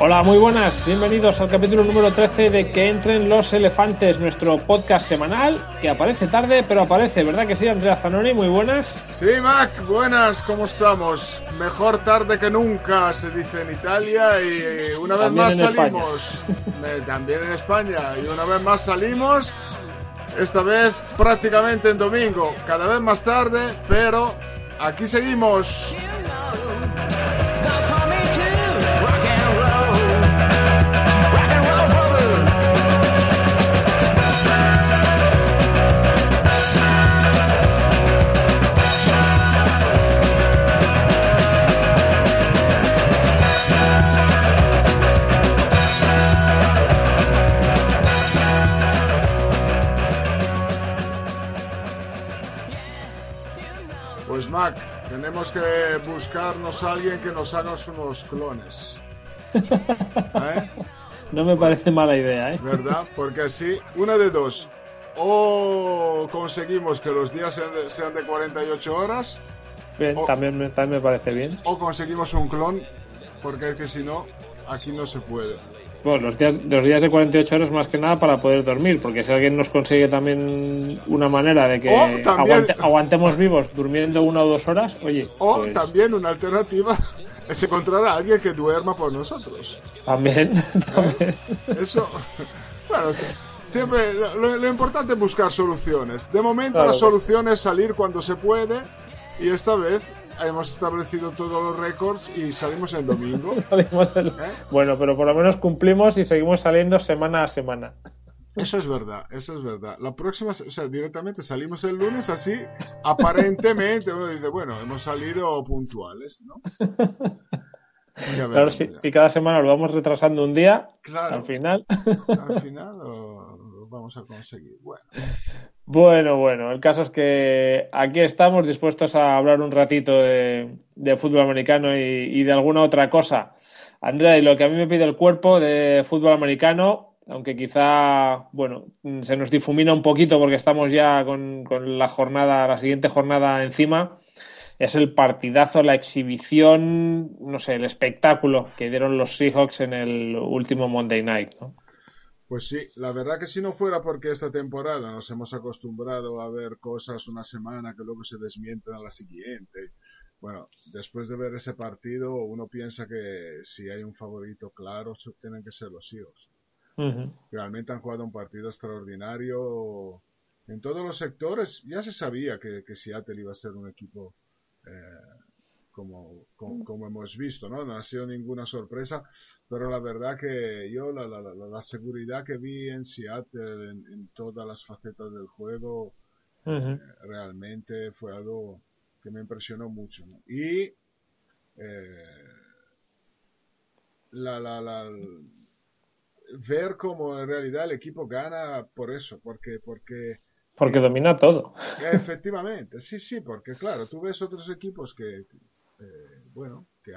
Hola, muy buenas, bienvenidos al capítulo número 13 de Que entren los elefantes, nuestro podcast semanal, que aparece tarde, pero aparece, ¿verdad que sí, Andrea Zanoni? Muy buenas. Sí, Mac, buenas, ¿cómo estamos? Mejor tarde que nunca, se dice en Italia, y una vez más salimos. También en España, y una vez más salimos, esta vez prácticamente en domingo, cada vez más tarde, pero aquí seguimos. Mac, tenemos que buscarnos a alguien que nos haga unos clones. ¿Eh? No me parece mala idea, ¿eh? ¿Verdad? Porque así, una de dos. O conseguimos que los días sean de 48 horas. Bien, o, también me parece bien. O conseguimos un clon, porque es que si no, aquí no se puede. Bueno, los días de 48 horas más que nada para poder dormir, porque si alguien nos consigue también una manera de que aguantemos vivos durmiendo 1 o 2 horas, oye... O pues... también una alternativa es encontrar a alguien que duerma por nosotros. También. Eso, bueno, siempre lo importante es buscar soluciones. De momento claro, la solución es salir cuando se puede, y esta vez... hemos establecido todos los récords y salimos el domingo. Bueno, pero por lo menos cumplimos y seguimos saliendo semana a semana. Eso es verdad. La próxima, o sea, directamente salimos el lunes, así aparentemente uno dice, bueno, hemos salido puntuales, ¿no? Veremos, claro, si cada semana lo vamos retrasando un día, claro, al final lo vamos a conseguir. Bueno, el caso es que aquí estamos dispuestos a hablar un ratito de fútbol americano y de alguna otra cosa. Andrea, y lo que a mí me pide el cuerpo de fútbol americano, aunque quizá, bueno, se nos difumina un poquito porque estamos ya con la siguiente jornada encima, es el partidazo, la exhibición, no sé, el espectáculo que dieron los Seahawks en el último Monday Night, ¿no? Pues sí, la verdad que si no fuera porque esta temporada nos hemos acostumbrado a ver cosas una semana que luego se desmienten a la siguiente. Bueno, después de ver ese partido uno piensa que si hay un favorito claro tienen que ser los Seahawks. Uh-huh. Realmente han jugado un partido extraordinario en todos los sectores. Ya se sabía que Seattle iba a ser un equipo como hemos visto, ¿no? No ha sido ninguna sorpresa, pero la verdad que yo la seguridad que vi en Seattle en todas las facetas del juego, uh-huh, realmente fue algo que me impresionó mucho, ¿no? Y ver cómo en realidad el equipo gana por eso, porque domina todo. Efectivamente, sí, porque claro, tú ves otros equipos que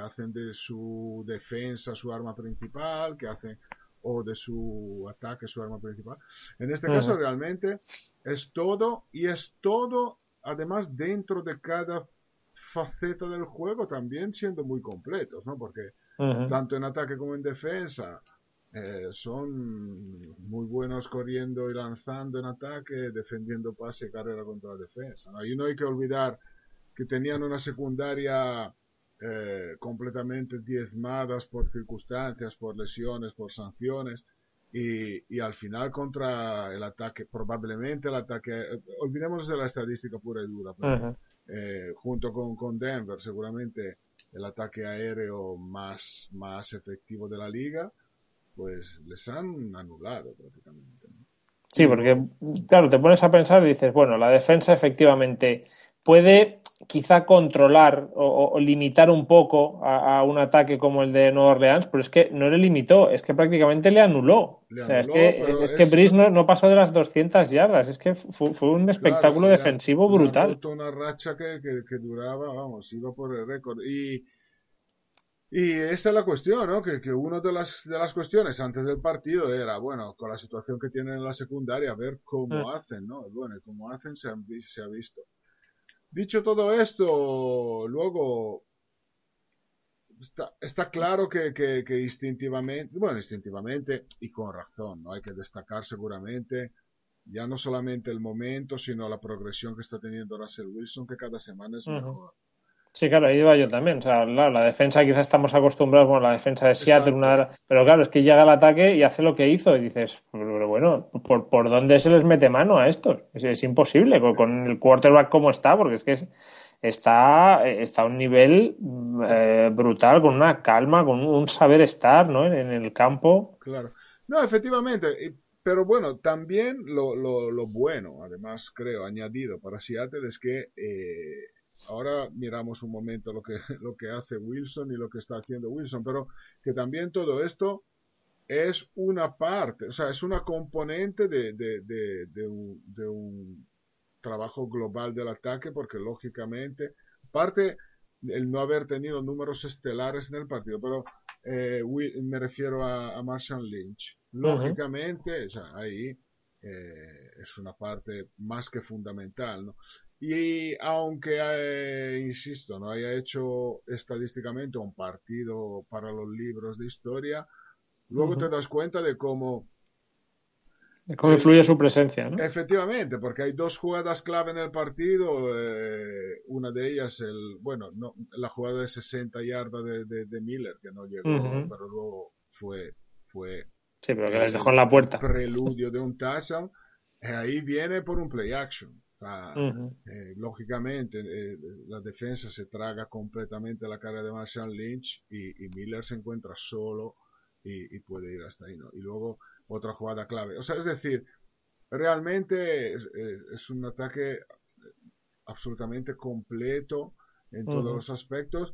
hacen de su defensa su arma principal, o de su ataque su arma principal. En este caso realmente es todo, además dentro de cada faceta del juego también siendo muy completos, ¿no? Porque tanto en ataque como en defensa son muy buenos corriendo y lanzando en ataque, defendiendo pase y carrera contra la defensa, ¿no? Y no hay que olvidar que tenían una secundaria completamente diezmadas por circunstancias, por lesiones, por sanciones, y al final contra el ataque, probablemente el ataque, olvidemos de la estadística pura y dura, pero, uh-huh, junto con Denver, seguramente el ataque aéreo más efectivo de la liga, pues les han anulado prácticamente, ¿no? Sí, porque, claro, te pones a pensar y dices, bueno, la defensa efectivamente puede quizá controlar o limitar un poco a un ataque como el de Nueva Orleans, pero es que no le limitó, es que prácticamente le anuló. O sea, es que Brice no pasó de las 200 yardas, es que fue un espectáculo defensivo brutal. Una racha que duraba, vamos, iba por el récord. Y esa es la cuestión, ¿no? Que una de las cuestiones antes del partido era, bueno, con la situación que tienen en la secundaria, a ver cómo hacen, ¿no? Bueno, cómo hacen se ha visto. Dicho todo esto, luego está claro que instintivamente y con razón, ¿no? Hay que destacar seguramente ya no solamente el momento, sino la progresión que está teniendo Russell Wilson, que cada semana es mejor. Sí, claro, ahí iba yo también. O sea, la defensa quizás estamos acostumbrados, bueno, la defensa de Seattle, pero claro, es que llega el ataque y hace lo que hizo y dices, pero bueno, ¿por dónde se les mete mano a estos? Es imposible con el quarterback como está, porque es que está a un nivel brutal, con una calma, con un saber estar, ¿no? En el campo. Claro. No, efectivamente, pero bueno, también lo bueno, además creo, añadido para Seattle es que ahora miramos un momento lo que hace Wilson y lo que está haciendo Wilson, pero que también todo esto es una parte, o sea, es una componente de un trabajo global del ataque, porque lógicamente, parte el no haber tenido números estelares en el partido, pero me refiero a Marshawn Lynch. Lógicamente, o sea, ahí es una parte más que fundamental, ¿no? Y aunque, insisto, no haya hecho estadísticamente un partido para los libros de historia, luego te das cuenta de cómo... De cómo influye su presencia, ¿no? Efectivamente, porque hay dos jugadas clave en el partido. Una de ellas, la jugada de 60 yardas de Miller, que no llegó, pero luego fue sí, pero que les dejó en la puerta. Preludio de un touchdown. Ahí viene por un play action. Lógicamente la defensa se traga completamente la cara de Marshawn Lynch y Miller se encuentra solo y puede ir hasta ahí, ¿no? Y luego otra jugada clave, o sea, es decir, realmente es un ataque absolutamente completo en todos los aspectos,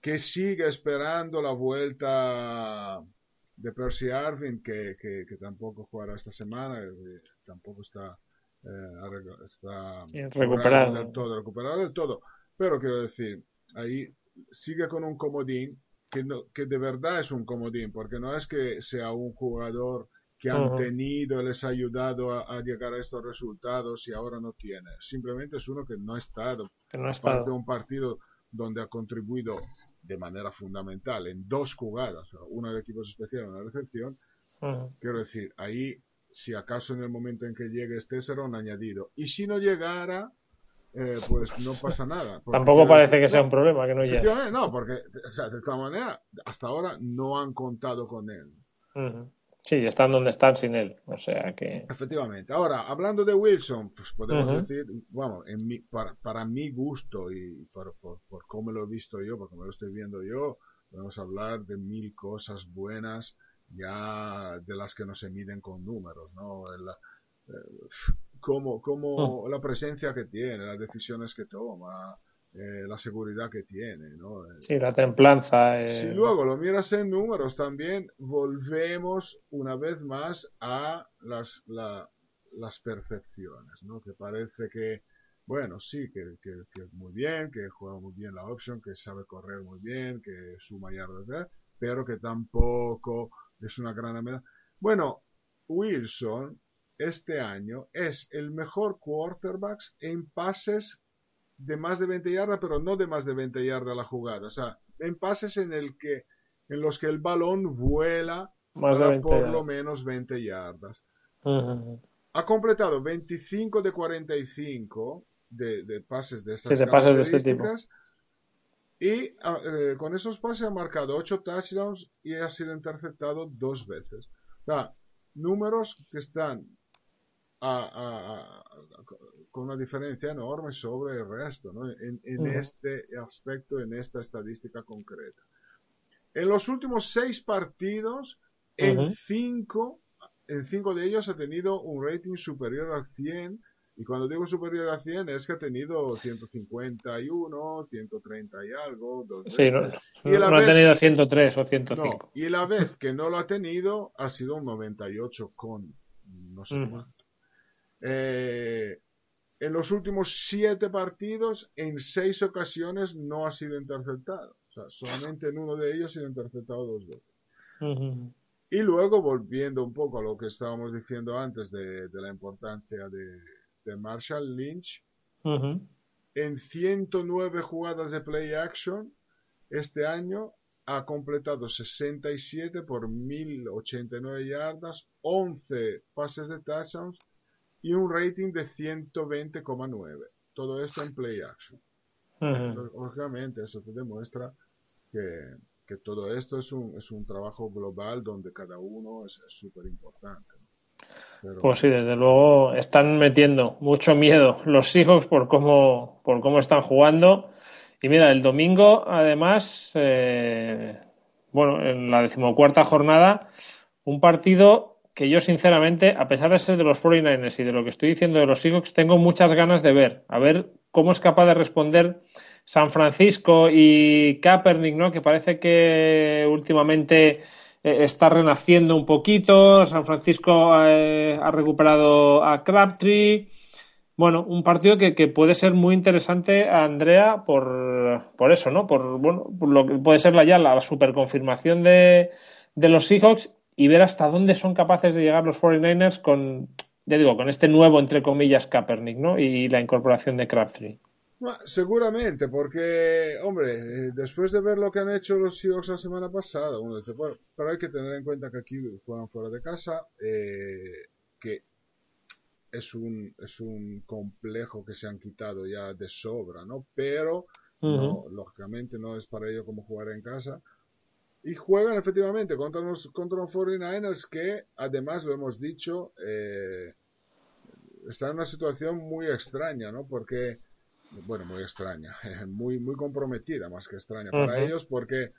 que sigue esperando la vuelta de Percy Arvin, que tampoco jugará esta semana, tampoco está recuperado del todo, pero quiero decir, ahí sigue con un comodín que de verdad es un comodín, porque no es que sea un jugador que han tenido, les ha ayudado a llegar a estos resultados y ahora no tiene, simplemente es uno que no ha estado, parte de un partido donde ha contribuido de manera fundamental en dos jugadas, una de equipos especiales, una recepción. Quiero decir, ahí si acaso en el momento en que llegue este será un añadido. Y si no llegara, pues no pasa nada. Tampoco parece que sea un problema que no llegue. No, porque o sea, de todas maneras, hasta ahora no han contado con él. Sí, están donde están sin él. O sea que... Efectivamente. Ahora, hablando de Wilson, pues podemos decir, bueno, para mi gusto y por cómo lo he visto yo, por cómo lo estoy viendo yo, podemos hablar de mil cosas buenas, ya de las que no se miden con números, ¿no? Como la presencia que tiene, las decisiones que toma, la seguridad que tiene, ¿no? Sí, la templanza. Si luego lo miras en números también, volvemos una vez más a las percepciones, ¿no? Que parece que, bueno, sí, que muy bien, que juega muy bien la opción, que sabe correr muy bien, que suma yardas, pero que tampoco... Es una gran amenaza. Bueno, Wilson este año es el mejor quarterback en pases de más de 20 yardas, pero no de más de 20 yardas la jugada. O sea, en pases en los que el balón vuela por lo menos 20 yardas. Ha completado 25 de 45 de pases de estas características. Y con esos pases ha marcado 8 touchdowns y ha sido interceptado 2 veces. O sea, números que están con una diferencia enorme sobre el resto, ¿no? En este aspecto, en esta estadística concreta. En los últimos 6 partidos, en 5 en 5 de ellos ha tenido un rating superior al 100, y cuando digo superior al 100 es que ha tenido 151, 130 y algo, sí, no ha tenido 103 o 105. No, y la vez que no lo ha tenido ha sido un 98 con no sé cuánto. En los últimos 7 partidos, en 6 ocasiones no ha sido interceptado. O sea, solamente en uno de ellos ha sido interceptado 2 veces. Y luego, volviendo un poco a lo que estábamos diciendo antes de la importancia de Marshawn Lynch, en 109 jugadas de play action, este año ha completado 67 por 1089 yardas, 11 pases de touchdowns y un rating de 120,9. Todo esto en play action. Lógicamente, eso te demuestra que todo esto es un trabajo global donde cada uno es súper importante, ¿no? Pero... Pues sí, desde luego están metiendo mucho miedo los Seahawks por cómo están jugando. Y mira, el domingo, además, en la 14ª jornada, un partido que yo, sinceramente, a pesar de ser de los 49ers y de lo que estoy diciendo de los Seahawks, tengo muchas ganas de ver. A ver cómo es capaz de responder San Francisco y Kaepernick, ¿no? Que parece que últimamente está renaciendo un poquito. San Francisco ha recuperado a Crabtree. Bueno, un partido que puede ser muy interesante, Andrea, por eso, ¿no? Por lo que puede ser la superconfirmación de los Seahawks, y ver hasta dónde son capaces de llegar los 49ers con este nuevo, entre comillas, Kaepernick, ¿no? Y la incorporación de Crabtree. Bueno, seguramente, porque, hombre, después de ver lo que han hecho los Seahawks la semana pasada, uno dice, bueno, pero hay que tener en cuenta que aquí juegan fuera de casa, que es un complejo que se han quitado ya de sobra, ¿no? Pero, no, lógicamente, no es para ello como jugar en casa. Y juegan, efectivamente, contra los 49ers que, además, lo hemos dicho, están en una situación muy extraña, ¿no? Porque... Bueno, muy extraña, muy, muy comprometida, más que extraña para ellos, porque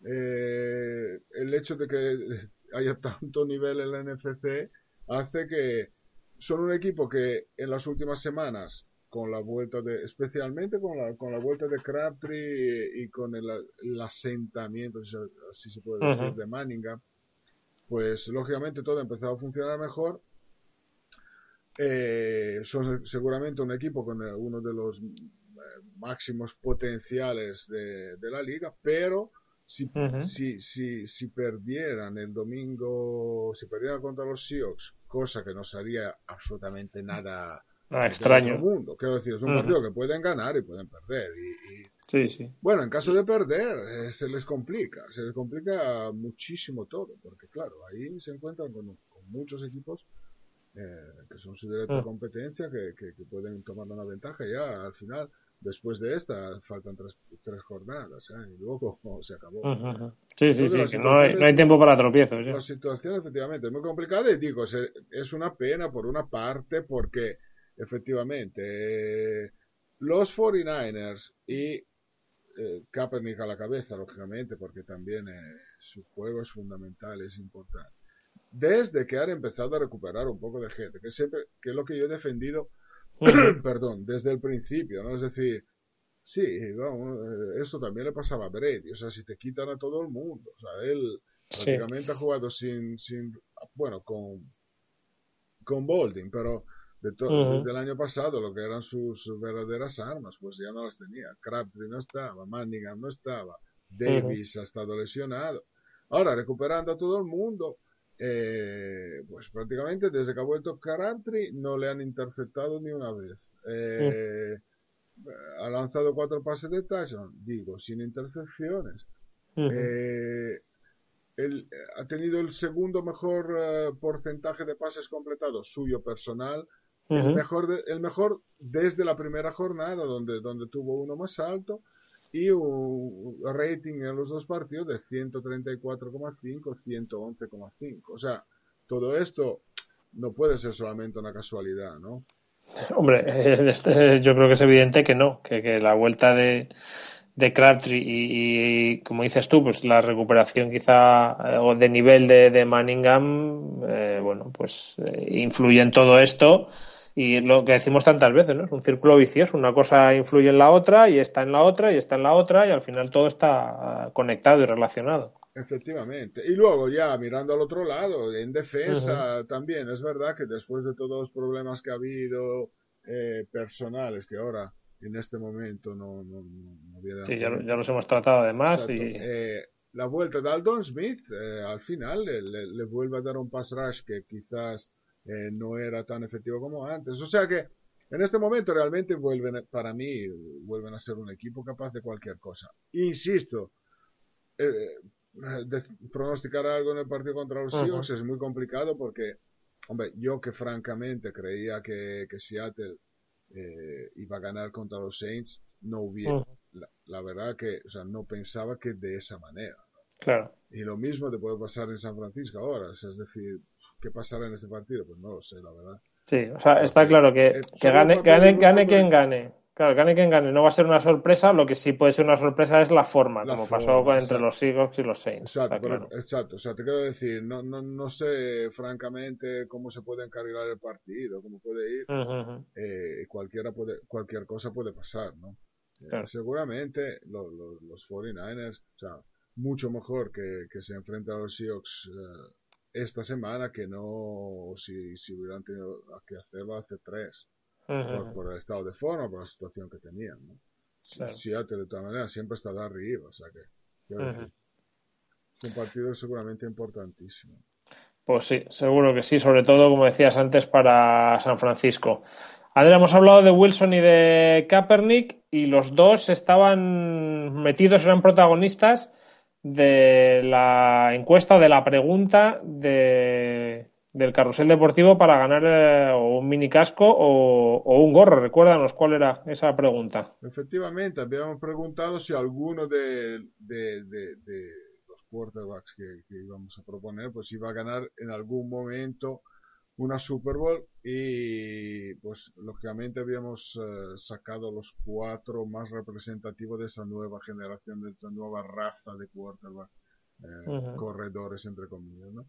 el hecho de que haya tanto nivel en la NFC hace que son un equipo que en las últimas semanas, especialmente con la vuelta de Crabtree y con el asentamiento, si se puede decir, de Manningham, pues lógicamente todo ha empezado a funcionar mejor. Son seguramente un equipo con uno de los máximos potenciales de la liga, pero si perdieran el domingo, si perdieran contra los Seahawks, cosa que no sería absolutamente nada extraño del mundo. Quiero decir, es un partido que pueden ganar y pueden perder. Sí. Bueno, en caso de perder, se les complica muchísimo todo, porque claro, ahí se encuentran con muchos equipos que son su directa competencia, que pueden tomar una ventaja ya al final. Después de esta faltan tres jornadas, y luego se acabó. Entonces, que no hay tiempo para tropiezos. La situación efectivamente es muy complicada, y digo, es una pena por una parte, porque efectivamente los 49ers y Kaepernick a la cabeza, lógicamente, porque también su juego es fundamental, es importante. Desde que han empezado a recuperar un poco de gente, que es lo que yo he defendido, perdón, desde el principio, ¿no? Es decir, esto también le pasaba a Brady, o sea, si te quitan a todo el mundo, o sea, él prácticamente ha jugado con Baldwin, pero desde el año pasado, lo que eran sus verdaderas armas, pues ya no las tenía. Crabtree no estaba, Manningham no estaba, Davis ha estado lesionado. Ahora, recuperando a todo el mundo, pues prácticamente desde que ha vuelto Crabtree no le han interceptado ni una vez. Ha lanzado 4 pases de touchdown, sin intercepciones. Él ha tenido el segundo mejor porcentaje de pases completados suyo personal, el mejor desde la primera jornada, donde tuvo uno más alto, y un rating en los 2 partidos de 134,5, 111,5. O sea, todo esto no puede ser solamente una casualidad, ¿no? Hombre, yo creo que es evidente que no, que la vuelta de de Crabtree y como dices tú, pues la recuperación quizá o de nivel de Manningham, influye en todo esto. Y lo que decimos tantas veces, ¿no? Es un círculo vicioso, una cosa influye en la otra y está en la otra y está en la otra y al final todo está conectado y relacionado. Efectivamente. Y luego ya mirando al otro lado, en defensa también, es verdad que después de todos los problemas que ha habido personales que ahora en este momento no hubiera... Sí, ya los hemos tratado además. Exacto. La vuelta de Aldon Smith, al final le vuelve a dar un pass rush que quizás no era tan efectivo como antes, o sea que en este momento realmente vuelven a ser un equipo capaz de cualquier cosa. Insisto, pronosticar algo en el partido contra los Seahawks es muy complicado porque, hombre, yo que francamente creía que Seattle iba a ganar contra los Saints, no hubiera la verdad que, o sea, no pensaba que de esa manera, ¿no? Claro. Y lo mismo te puede pasar en San Francisco ahora, o sea, es decir, ¿qué pasará en ese partido? Pues no lo sé, la verdad. Sí, o sea, está claro que gane quien gane. Claro, gane quien gane. No va a ser una sorpresa. Lo que sí puede ser una sorpresa es la forma, como pasó entre los Seahawks y los Saints. Exacto, exacto. O sea, te quiero decir, no sé francamente cómo se puede encargar el partido, cómo puede ir. Cualquier cosa puede pasar, ¿no? Claro. Seguramente los 49ers, o sea, mucho mejor que se enfrenten a los Seahawks esta semana que no, si hubieran tenido que hacerlo hace 3 por el estado de forma, por la situación que tenían, ¿no? Claro. Seattle de todas maneras siempre está de arriba, o sea que quiero decir, es un partido seguramente importantísimo. Pues sí, seguro que sí, sobre todo como decías antes para San Francisco. Adrián, hemos hablado de Wilson y de Kaepernick y los dos estaban metidos, eran protagonistas de la encuesta o de la pregunta del carrusel deportivo para ganar o un mini casco o un gorro. Recuérdanos cuál era esa pregunta. Efectivamente, habíamos preguntado si alguno de los quarterbacks que íbamos a proponer pues iba a ganar en algún momento una Super Bowl y pues lógicamente habíamos sacado los 4 más representativos de esa nueva generación, de esta nueva raza de quarterback, corredores entre comillas, ¿no?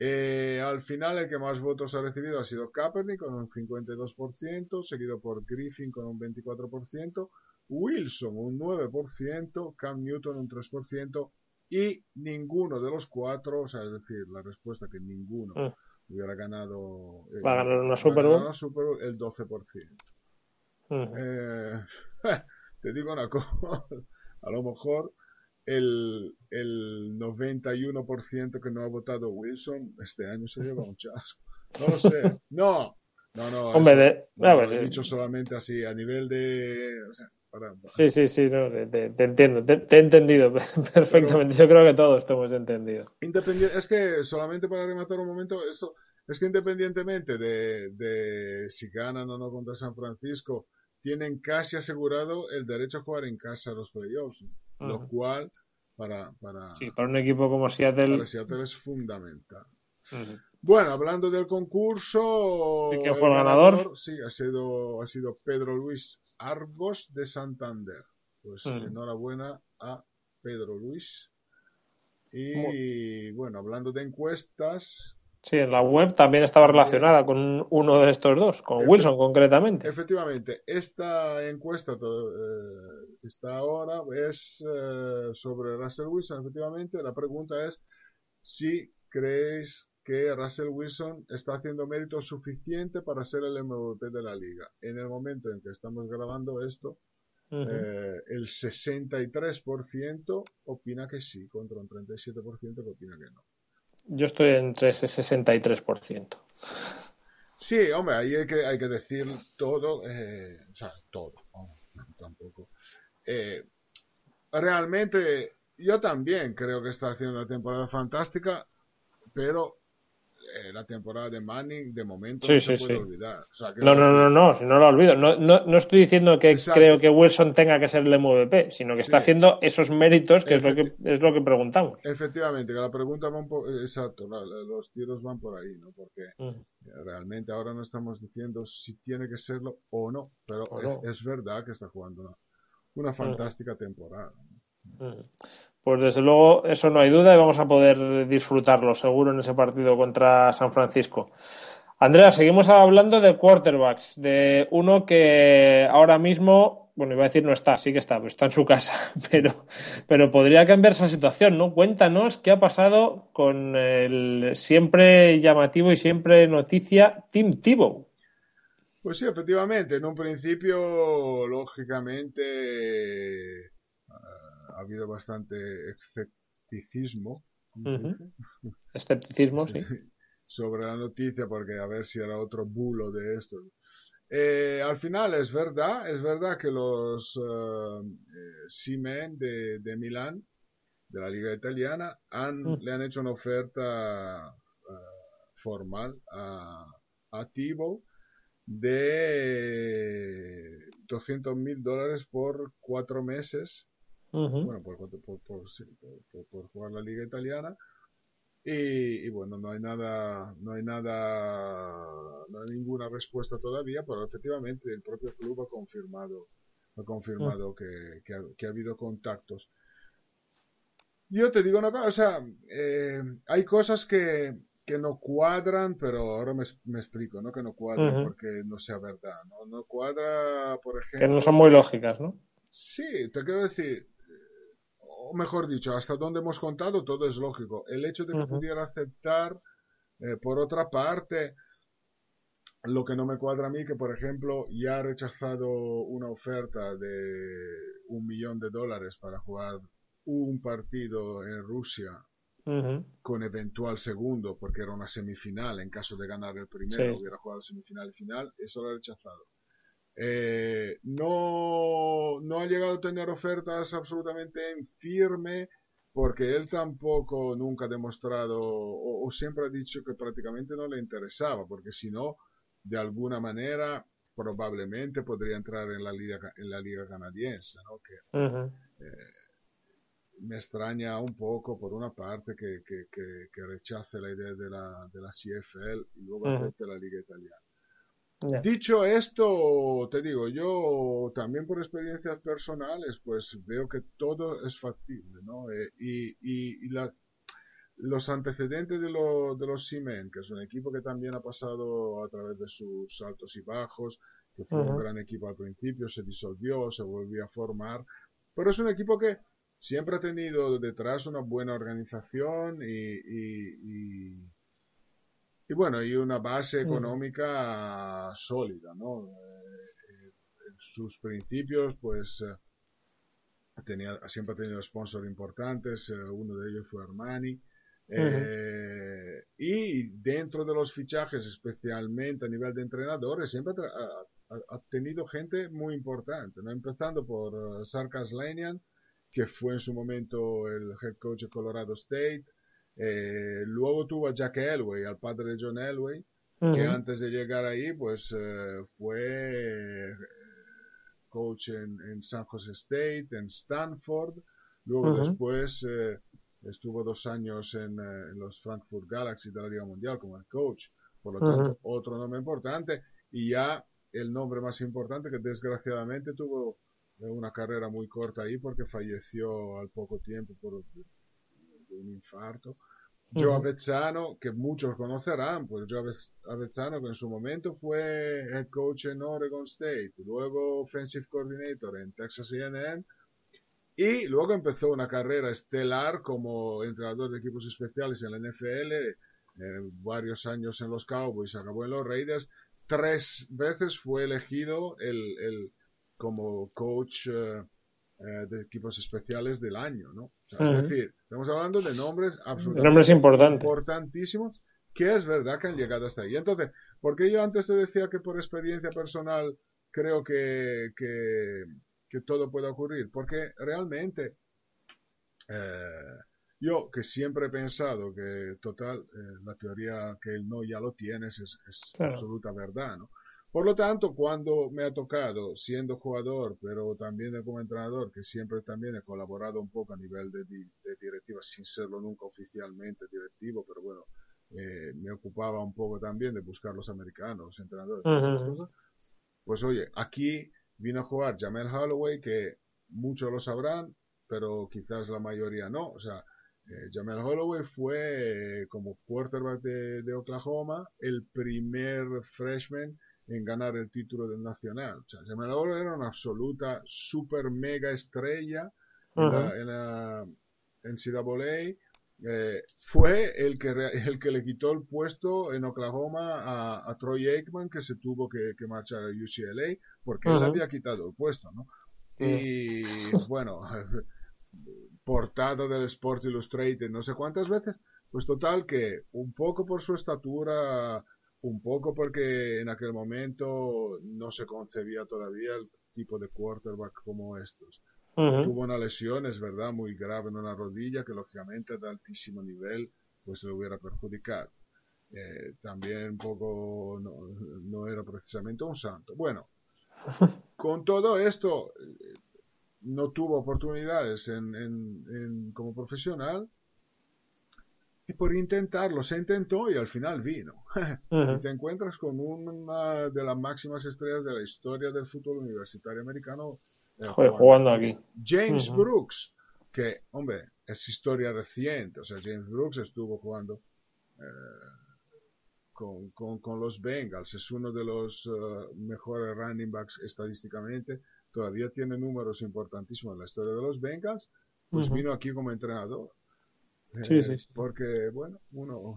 Al final el que más votos ha recibido ha sido Kaepernick con un 52%, seguido por Griffin con un 24%, Wilson un 9%, Cam Newton un 3% y ninguno de los 4, o sea, es decir, la respuesta que ninguno hubiera ganado va a ganar una Super Bowl el 12%. Te digo una cosa, a lo mejor el 91% que no ha votado Wilson este año se lleva un chasco, no lo sé. No hombre, lo he dicho solamente así a nivel de, o sea, Sí, no, te entiendo, te he entendido perfectamente. Pero yo creo que todos te hemos entendido. Es que solamente para rematar un momento, esto es que independientemente de si ganan o no contra San Francisco, tienen casi asegurado el derecho a jugar en casa los playoffs, lo cual para un equipo como Seattle es fundamental. Bueno, hablando del concurso, sí, ¿quién fue el ganador? Sí, ha sido Pedro Luis Argos de Santander. Pues enhorabuena a Pedro Luis. Y bueno, hablando de encuestas, sí, en la web también estaba relacionada con uno de estos dos, con Wilson concretamente. Efectivamente, esta encuesta que está ahora es sobre Russell Wilson. Efectivamente, la pregunta es si creéis que Russell Wilson está haciendo mérito suficiente para ser el MVP de la liga. En el momento en que estamos grabando esto, el 63% opina que sí, contra un 37% que opina que no. Yo estoy entre ese 63%. Sí, hombre, ahí hay que decir todo, o sea, todo, tampoco. Realmente, yo también creo que está haciendo una temporada fantástica, pero la temporada de Manning, de momento, no se puede olvidar. O sea, no lo olvido. No estoy diciendo que creo que Wilson tenga que ser el MVP, sino que está haciendo esos méritos, que es lo que preguntamos. Efectivamente, que la pregunta va un poco... Exacto, los tiros van por ahí, ¿no? Porque realmente ahora no estamos diciendo si tiene que serlo o no, pero es verdad que está jugando una fantástica temporada. Pues desde luego, eso no hay duda, y vamos a poder disfrutarlo seguro en ese partido contra San Francisco. Andrea, seguimos hablando de quarterbacks, de uno que ahora mismo, bueno, iba a decir no está, sí que está, pues está en su casa, pero podría cambiar esa situación, ¿no? Cuéntanos qué ha pasado con el siempre llamativo y siempre noticia Tim Tebow. Pues sí, efectivamente, en un principio, lógicamente, ha habido bastante escepticismo. Uh-huh. Escepticismo, sí. Sobre la noticia, porque a ver si era otro bulo de esto. Al final, es verdad que los Seamen de Milán, de la Liga Italiana, le han hecho una oferta formal a Tebow de $200,000 por 4 meses. Uh-huh. Bueno, por jugar la Liga Italiana. Y bueno, no hay ninguna respuesta todavía, pero efectivamente el propio club ha confirmado uh-huh. que ha habido contactos. Yo te digo una cosa, o sea, hay cosas que no cuadran, pero ahora me explico, ¿no? Que no cuadran uh-huh. porque no sea verdad, ¿no? No cuadra, por ejemplo... Que no son muy lógicas, ¿no? Sí, te quiero decir, o mejor dicho, hasta donde hemos contado todo es lógico. El hecho de que uh-huh. pudiera aceptar, por otra parte, lo que no me cuadra a mí, que por ejemplo ya ha rechazado una oferta de $1 millón para jugar un partido en Rusia. Uh-huh. Con eventual segundo, porque era una semifinal, en caso de ganar el primero, sí. Hubiera jugado semifinal y final, eso lo ha rechazado. No ha llegado a tener ofertas absolutamente en firme, porque él tampoco nunca ha demostrado, o siempre ha dicho que prácticamente no le interesaba, porque si no, de alguna manera, probablemente podría entrar en la liga canadiense, ¿no? Que, uh-huh. Me extraña un poco, por una parte, que rechace la idea de la CFL y luego uh-huh. acepte la Liga Italiana. Yeah. Dicho esto, te digo, yo también por experiencias personales, pues veo que todo es factible, ¿no? Los antecedentes de los Seamen, que es un equipo que también ha pasado a través de sus altos y bajos, que fue uh-huh. un gran equipo al principio, se disolvió, se volvió a formar, pero es un equipo que siempre ha tenido detrás una buena organización y bueno, y una base económica uh-huh. sólida, ¿no? Sus principios, pues, siempre ha tenido sponsors importantes, uno de ellos fue Armani, uh-huh. y dentro de los fichajes, especialmente a nivel de entrenadores, siempre ha tenido gente muy importante, ¿no? Empezando por Sarkas Lenian, que fue en su momento el head coach de Colorado State. Luego tuvo a Jack Elway, al padre de John Elway, uh-huh. que antes de llegar ahí, pues fue coach en San José State, en Stanford. Luego uh-huh. después estuvo 2 años en los Frankfurt Galaxy de la Liga Mundial como el coach. Por lo tanto, uh-huh. otro nombre importante. Y ya el nombre más importante, que desgraciadamente tuvo una carrera muy corta ahí porque falleció al poco tiempo por un infarto, Joe Avezzano, que muchos conocerán, pues Joe Avezzano, que en su momento fue head coach en Oregon State, luego offensive coordinator en Texas A&M y luego empezó una carrera estelar como entrenador de equipos especiales en la NFL, varios años en los Cowboys, acabó en los Raiders, 3 veces fue elegido el como coach de equipos especiales del año, ¿no? O sea, uh-huh. Es decir, estamos hablando de nombres absolutamente importantísimos, que es verdad que han llegado hasta ahí. Entonces, porque yo antes te decía que por experiencia personal creo que todo puede ocurrir, porque realmente yo, que siempre he pensado que, total, la teoría que el no ya lo tienes es claro. absoluta verdad, ¿no? Por lo tanto, cuando me ha tocado, siendo jugador, pero también como entrenador, que siempre también he colaborado un poco a nivel de directiva, sin serlo nunca oficialmente directivo, pero bueno, me ocupaba un poco también de buscar los americanos, los entrenadores, uh-huh. esas cosas. Pues oye, aquí vino a jugar Jamelle Holieway, que muchos lo sabrán, pero quizás la mayoría no. O sea, Jamelle Holieway fue, como quarterback de Oklahoma, el primer freshman en ganar el título del nacional. O sea, Jamelle Holieway era una absoluta super mega estrella en NCAA. Fue el que le quitó el puesto en Oklahoma a Troy Aikman, que se tuvo que marchar a UCLA porque él había quitado el puesto, ¿no? Y bueno, portada del Sport Illustrated no sé cuántas veces. Pues total que un poco por su estatura, un poco porque en aquel momento no se concebía todavía el tipo de quarterback como estos. Tuvo una lesión, es verdad, muy grave en una rodilla que lógicamente de altísimo nivel pues se lo hubiera perjudicado. También un poco no era precisamente un santo. Bueno, con todo esto no tuvo oportunidades como profesional y por intentarlo se intentó y al final vino. Y te encuentras con una de las máximas estrellas de la historia del fútbol universitario americano. Jugando aquí. James Brooks, que, hombre, es historia reciente. O sea, James Brooks estuvo jugando con los Bengals. Es uno de los mejores running backs estadísticamente. Todavía tiene números importantísimos en la historia de los Bengals. Pues vino aquí como entrenador. Sí. Porque, bueno, uno...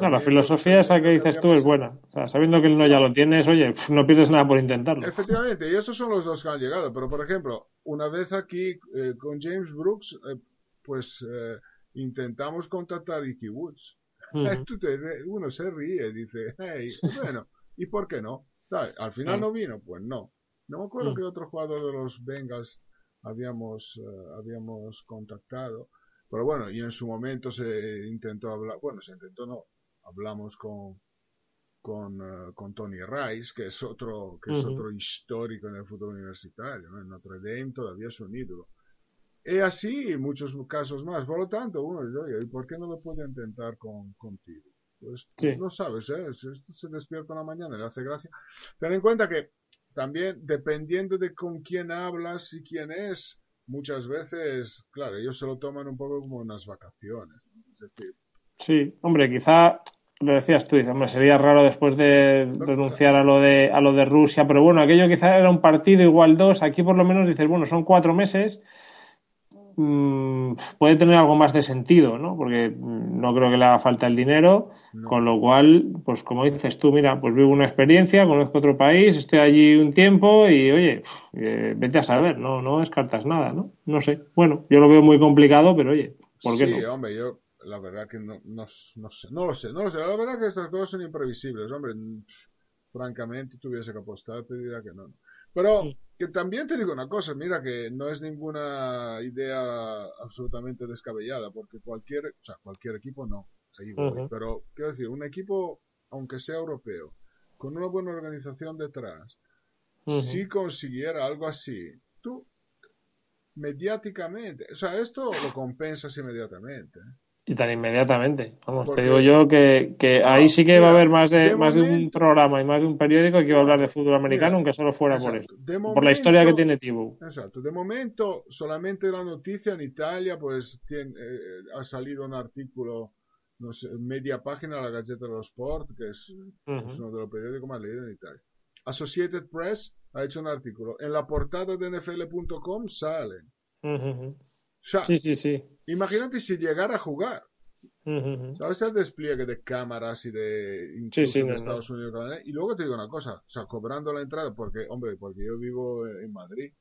la filosofía esa que dices tú es buena. O sea, sabiendo que el no ya lo tienes, oye, no pierdes nada por intentarlo. Efectivamente, y estos son los dos que han llegado. Pero, por ejemplo, una vez aquí con James Brooks, intentamos contactar a Ricky Woods. Uno se ríe, dice, hey, bueno, ¿y por qué no? Al final no vino, pues no. No me acuerdo qué otro jugador de los Bengals habíamos contactado. Pero bueno, y en su momento hablamos con Tony Rice, que es otro histórico en el fútbol universitario, ¿no? En Notre Dame todavía es un ídolo. Y así, en muchos casos más. Por lo tanto, uno dice, oye, ¿y por qué no lo puedo intentar contigo? Pues sí. No sabes, se despierta en la mañana, le hace gracia. Ten en cuenta que también, dependiendo de con quién hablas y quién es, muchas veces, claro, ellos se lo toman un poco como unas vacaciones. Es decir, sí, hombre, quizá lo decías tú, dices, hombre, sería raro después de renunciar a lo de Rusia, pero bueno, aquello quizá era un partido igual dos, aquí por lo menos dices, bueno, son 4 meses, puede tener algo más de sentido, ¿no? Porque no creo que le haga falta el dinero, no. Con lo cual, pues como dices tú, mira, pues vivo una experiencia, conozco otro país, estoy allí un tiempo y oye, vete a saber, no descartas nada, ¿no? No sé, bueno, yo lo veo muy complicado, pero oye, ¿por qué no? Sí, hombre, yo la verdad que no lo sé, la verdad que estas cosas son imprevisibles, hombre, francamente tuviese que apostar, te diría que no. Pero que también te digo una cosa, mira que no es ninguna idea absolutamente descabellada, porque cualquier equipo no, ahí voy, pero quiero decir, un equipo, aunque sea europeo, con una buena organización detrás, si consiguiera algo así, tú, mediáticamente, o sea, esto lo compensas inmediatamente. Y tan inmediatamente. Vamos, te digo yo que ahí sí que va a haber más de un programa y más de un periódico que va a hablar de fútbol americano, aunque solo fuera por la historia que tiene Tebow. Exacto. De momento, solamente la noticia en Italia, pues ha salido un artículo, no sé, media página de la Gazzetta dello Sport, que es uno de los periódicos más leídos en Italia. Associated Press ha hecho un artículo. En la portada de NFL.com sale. O sea, sí. Imagínate si llegara a jugar. ¿Sabes el despliegue de cámaras y de incluso en Estados Unidos? Y luego te digo una cosa, o sea, cobrando la entrada, porque yo vivo en Madrid,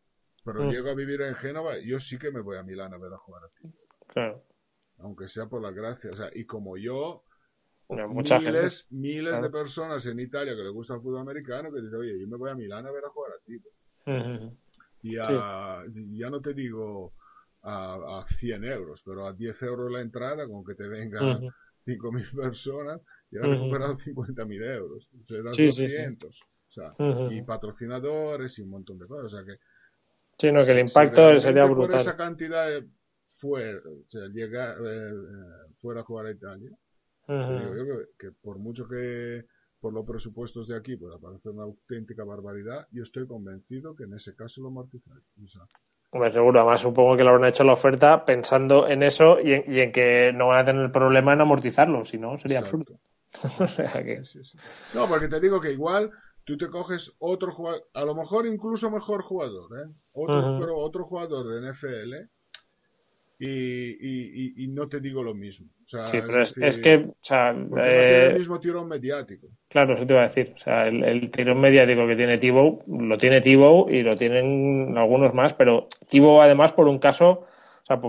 pero llego a vivir en Génova, yo sí que me voy a Milán a ver a jugar a ti. Claro. Aunque sea por la gracia, o sea, y como yo, miles de personas en Italia que les gusta el fútbol americano que dicen, oye, yo me voy a Milán a ver a jugar a ti. Y ya no te digo a 100 euros, pero a 10 euros la entrada, con que te vengan 5.000 personas, ya han recuperado 50.000 euros. Se dan 200. O sea, y patrocinadores y un montón de cosas. O sea que, sí, no, que el impacto sería brutal. Por esa cantidad fuera a jugar a Italia, digo yo que por mucho que por los presupuestos de aquí, pues aparece una auténtica barbaridad. Yo estoy convencido que en ese caso lo amortizáis. O sea, hombre, seguro. Además, supongo que le habrán hecho la oferta pensando en eso y en que no van a tener problema en amortizarlo. Si no, sería absurdo. O sea que... sí. No, porque te digo que igual tú te coges otro jugador, a lo mejor incluso mejor jugador, pero otro jugador de NFL, y no te digo lo mismo. O sea, sí, pero es que, o sea, no tiene el mismo tirón mediático. Claro, eso te iba a decir. O sea, el tirón mediático que tiene Tebow, lo tiene Tebow y lo tienen algunos más, pero Tebow además por un caso, o sea,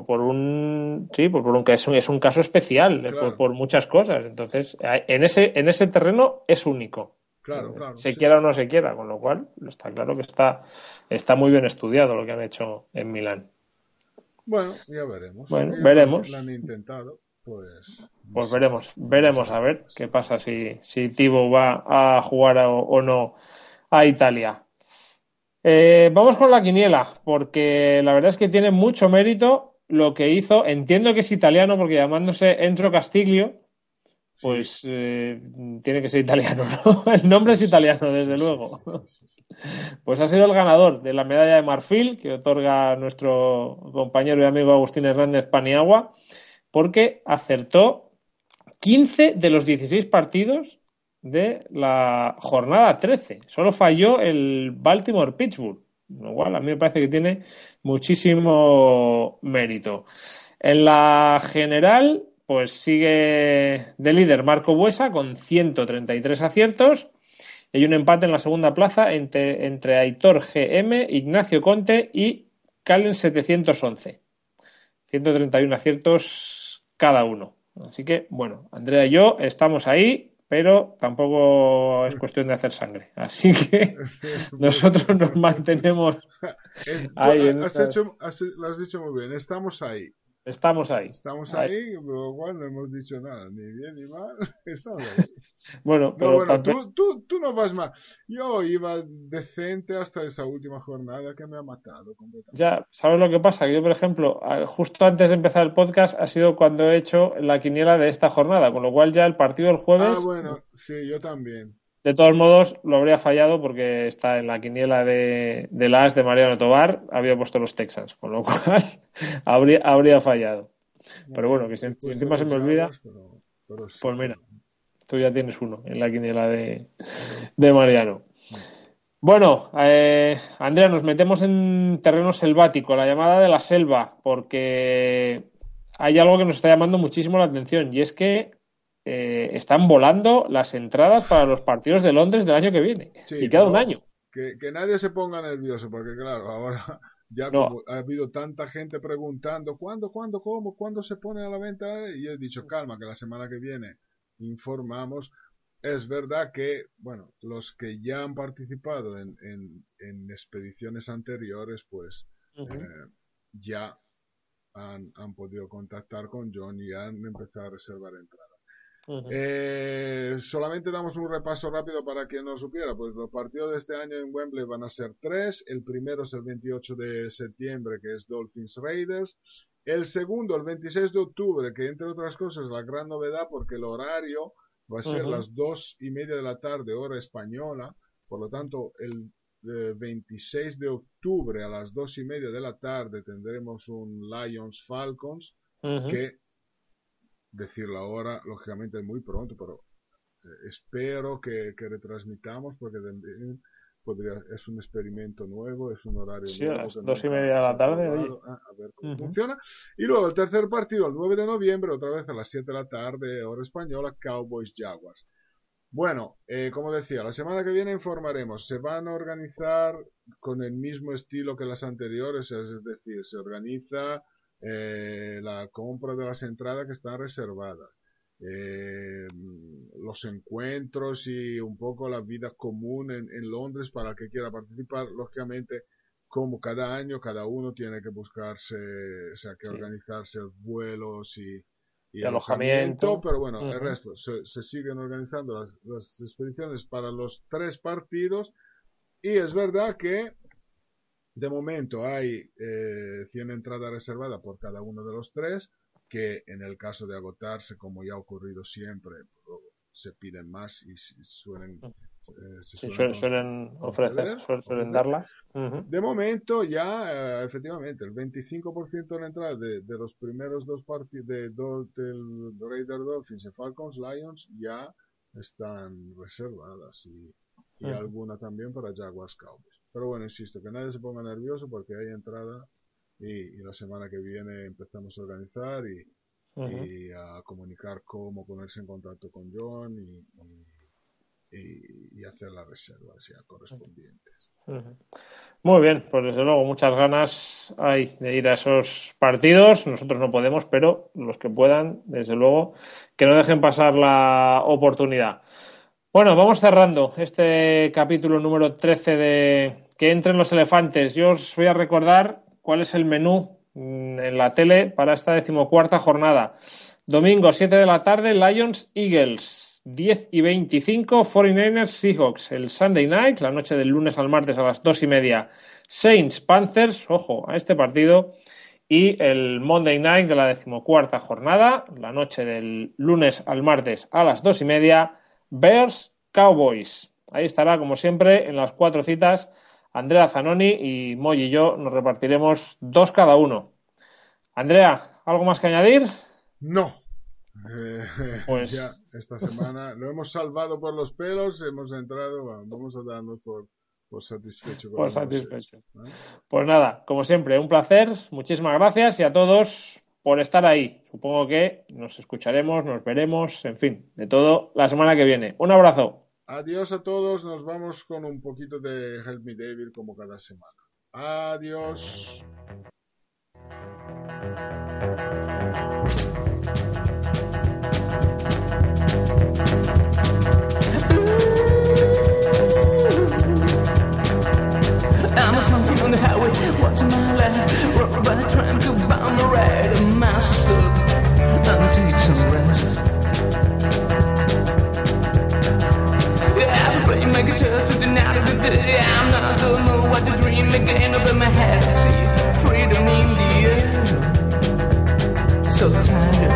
es un caso especial, claro, por muchas cosas. Entonces, en ese terreno es único. Claro, quiera o no se quiera, con lo cual está claro que está muy bien estudiado lo que han hecho en Milán. Bueno, ya veremos. Bueno, veremos. Lo han intentado, pues veremos a ver qué pasa si Tebow va a jugar o no a Italia. Vamos con la quiniela, porque la verdad es que tiene mucho mérito lo que hizo. Entiendo que es italiano, porque llamándose Enzo Castiglio, pues sí, tiene que ser italiano, ¿no? El nombre es italiano, desde luego. Pues ha sido el ganador de la medalla de marfil que otorga nuestro compañero y amigo Agustín Hernández Paniagua, porque acertó 15 de los 16 partidos de la jornada 13. Solo falló el Baltimore-Pittsburgh, lo cual a mí me parece que tiene muchísimo mérito. En la general, pues sigue de líder Marco Buesa con 133 aciertos. Hay un empate en la segunda plaza entre Aitor GM, Ignacio Conte y Calen 711. 131 aciertos cada uno. Así que, bueno, Andrea y yo estamos ahí, pero tampoco es cuestión de hacer sangre. Así que nosotros nos mantenemos ahí. Lo has dicho muy bien, estamos ahí. Estamos ahí, pero igual no hemos dicho nada, ni bien ni mal. Estamos ahí. Tú no vas mal. Yo iba decente hasta esta última jornada que me ha matado completamente. Ya, ¿sabes lo que pasa? Que yo, por ejemplo, justo antes de empezar el podcast ha sido cuando he hecho la quiniela de esta jornada, con lo cual ya el partido del jueves... Ah, bueno, sí, yo también. De todos modos, lo habría fallado porque está en la quiniela de la AS de Mariano Tobar, había puesto los Texans, con lo cual habría fallado. Pero bueno, que si encima se me olvida, pero sí. Pues mira, tú ya tienes uno en la quiniela de Mariano. Bueno, Andrea, nos metemos en terreno selvático, la llamada de la selva, porque hay algo que nos está llamando muchísimo la atención y es que están volando las entradas para los partidos de Londres del año que viene. Sí, y queda un año. Que nadie se ponga nervioso, porque claro, ahora ya no. Ha habido tanta gente preguntando ¿cuándo, cómo, cuándo se pone a la venta? Y he dicho, calma, que la semana que viene informamos. Es verdad que, bueno, los que ya han participado en expediciones anteriores, pues ya han podido contactar con John y han empezado a reservar entradas. Solamente damos un repaso rápido para quien no supiera. Pues los partidos de este año en Wembley van a ser 3. El primero es el 28 de septiembre, que es Dolphins Raiders. El segundo, el 26 de octubre, que entre otras cosas es la gran novedad porque el horario va a ser las 2:30 de la tarde, hora española. Por lo tanto, el 26 de octubre a las 2:30 de la tarde tendremos un Lions Falcons que... decirlo ahora, lógicamente es muy pronto, pero espero que retransmitamos porque es un experimento nuevo, es un horario nuevo. A las 2:30 de la tarde. A ver cómo funciona. Y luego el tercer partido, el 9 de noviembre, otra vez a las 7 de la tarde, hora española, Cowboys Jaguars. Bueno, como decía, la semana que viene informaremos. Se van a organizar con el mismo estilo que las anteriores, es decir, se organiza... la compra de las entradas que están reservadas, los encuentros y un poco la vida común en Londres para el que quiera participar. Lógicamente, como cada año, cada uno tiene que buscarse, o sea, que organizarse vuelos y alojamiento, pero bueno, el resto se siguen organizando las expediciones para los 3 partidos. Y es verdad que de momento hay 100 entradas reservadas por cada uno de los 3, que en el caso de agotarse, como ya ha ocurrido siempre, se piden más y suelen... suelen ofrecer, suelen darla. Uh-huh. De momento ya, efectivamente, el 25% de la entrada de los primeros dos partidos del Raiders, Dolphins y Falcons, Lions ya están reservadas y uh-huh. alguna también para Jaguars, Cowboys. Pero bueno, insisto, que nadie se ponga nervioso porque hay entrada y la semana que viene empezamos a organizar uh-huh. y a comunicar cómo ponerse en contacto con John y hacer las reservas ya correspondientes. Muy bien, pues desde luego muchas ganas hay de ir a esos partidos. Nosotros no podemos, pero los que puedan, desde luego, que no dejen pasar la oportunidad. Bueno, vamos cerrando este capítulo número 13 de Que entren los elefantes. Yo os voy a recordar cuál es el menú en la tele para esta 14ª jornada. Domingo, 7 de la tarde, Lions Eagles. 10:25, 49ers Seahawks. El Sunday Night, la noche del lunes al martes a las 2:30, Saints Panthers, ojo a este partido. Y el Monday Night de la 14ª jornada, la noche del lunes al martes a las 2:30, Bears Cowboys. Ahí estará, como siempre, en las 4 citas, Andrea Zanoni, y Moy y yo nos repartiremos 2 cada uno. Andrea, ¿algo más que añadir? No. Pues ya esta semana lo hemos salvado por los pelos, hemos entrado, bueno, vamos a darnos por satisfecho. Por satisfecho. ¿Eh? Pues nada, como siempre, un placer, muchísimas gracias y a todos por estar ahí. Supongo que nos escucharemos, nos veremos, en fin, de todo la semana que viene. Un abrazo. Adiós a todos, nos vamos con un poquito de Help Me David como cada semana. Adiós. I'm a smoking on the highway, watching my life. Rock by trying to buy my ride and my stuff. I'm teaching rest. Yeah, I've been playing my guitar to the night of the day. I'm not don't know what to dream again. Open my head, see freedom in the air. So tired.